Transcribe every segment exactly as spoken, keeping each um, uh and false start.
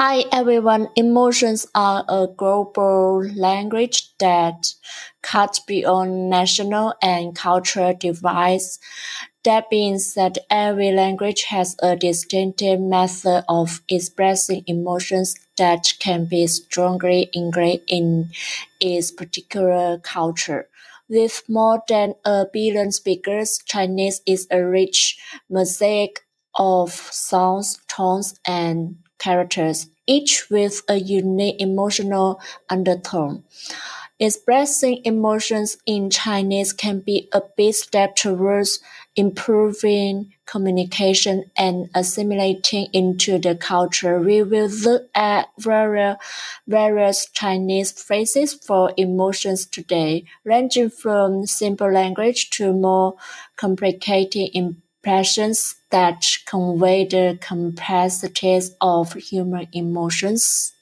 Hi everyone, emotions are a global language that cuts beyond national and cultural divides. That being said, every language has a distinctive method of expressing emotions that can be strongly ingrained in its particular culture. With more than a billion speakers, Chinese is a rich mosaic of sounds, tones, and characters, each with a unique emotional undertone. Expressing emotions in Chinese can be a big step towards improving communication and assimilating into the culture. We will look at various, various Chinese phrases for emotions today, ranging from simple language to more complicated impressions. Expressions that convey the complexities of human emotions.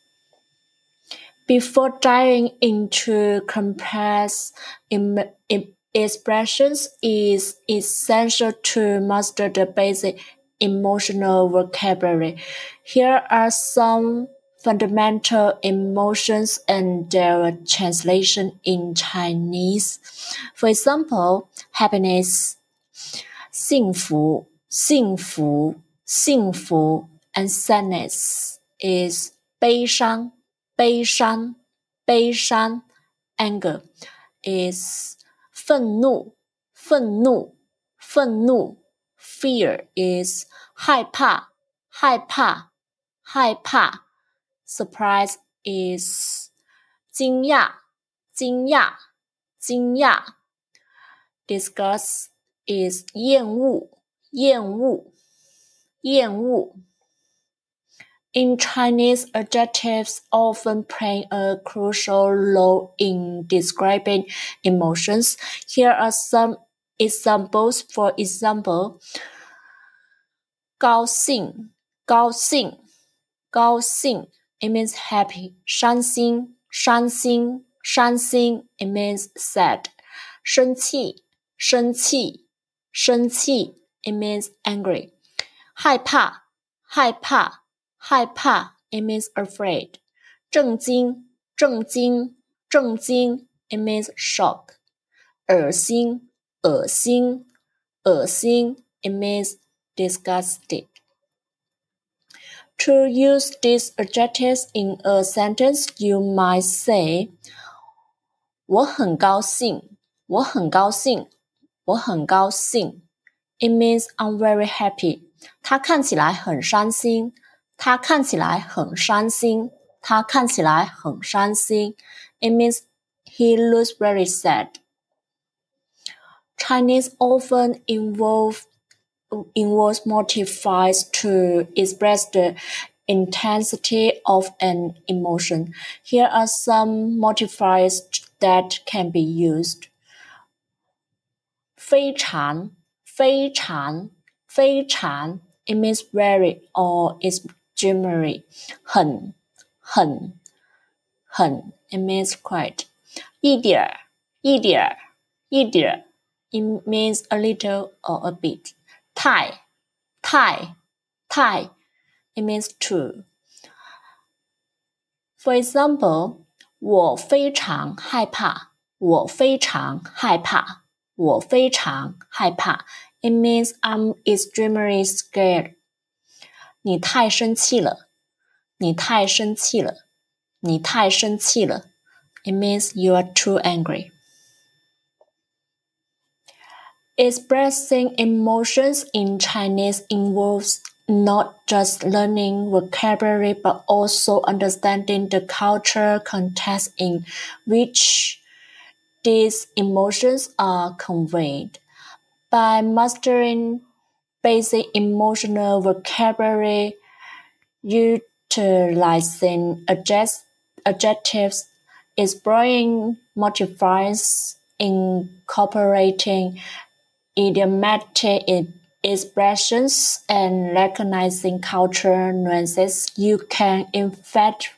Before diving into complex im- im- expressions, it's essential to master the basic emotional vocabulary. Here are some fundamental emotions and their translation in Chinese. For example, happiness, 幸福, 幸福, 幸福, and sadness is 悲伤, 悲伤, 悲伤, anger is 愤怒, 愤怒, 愤怒, fear is 害怕, 害怕, 害怕, surprise is 惊讶, 惊讶, 惊讶, disgust is 厌恶, 厌恶, 厌恶. In Chinese, adjectives often play a crucial role in describing emotions. Here are some examples. For example, 高兴, 高兴, 高兴, it means happy. 伤心, 伤心, 伤心, it means sad. 生气, 生气, 生气, it means angry. 害怕, 害怕, 害怕, it means afraid. 震惊, 震惊, 震惊, it means shock. 恶心, 恶心, 恶心, it means disgusted. To use these adjectives in a sentence, you might say, 我很高兴, 我很高兴, 我很高兴. It means I'm very happy. 他看起来很伤心, 他看起来很伤心, 他看起来很伤心. It means he looks very sad. Chinese often involve, involves modifiers to express the intensity of an emotion. Here are some modifiers that can be used. 非常, 非常, 非常, it means very or extremely. 很, 很, 很, it means quite. 一点, 一点, 一点, it means a little or a bit. 太, 太, 太, it means too. For example, 我非常害怕, 我非常害怕. 我非常害怕, it means I'm extremely scared. 你太生气了, 你太生气了, 你太生气了, it means you are too angry. Expressing emotions in Chinese involves not just learning vocabulary but also understanding the cultural context in which these emotions are conveyed. By mastering basic emotional vocabulary, utilizing adjectives, exploring modifiers, incorporating idiomatic expressions, and recognizing cultural nuances, you can in fact,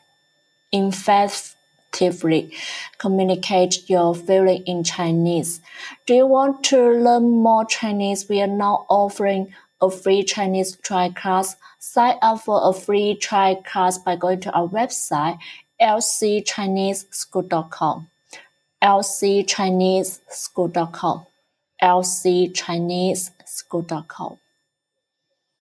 in fact, actively communicate your feeling in Chinese. Do you want to learn more Chinese? We are now offering a free Chinese trial class, sign up for a free trial class by going to our website, L C Chinese school dot com. L C Chinese school dot com. L C Chinese school dot com.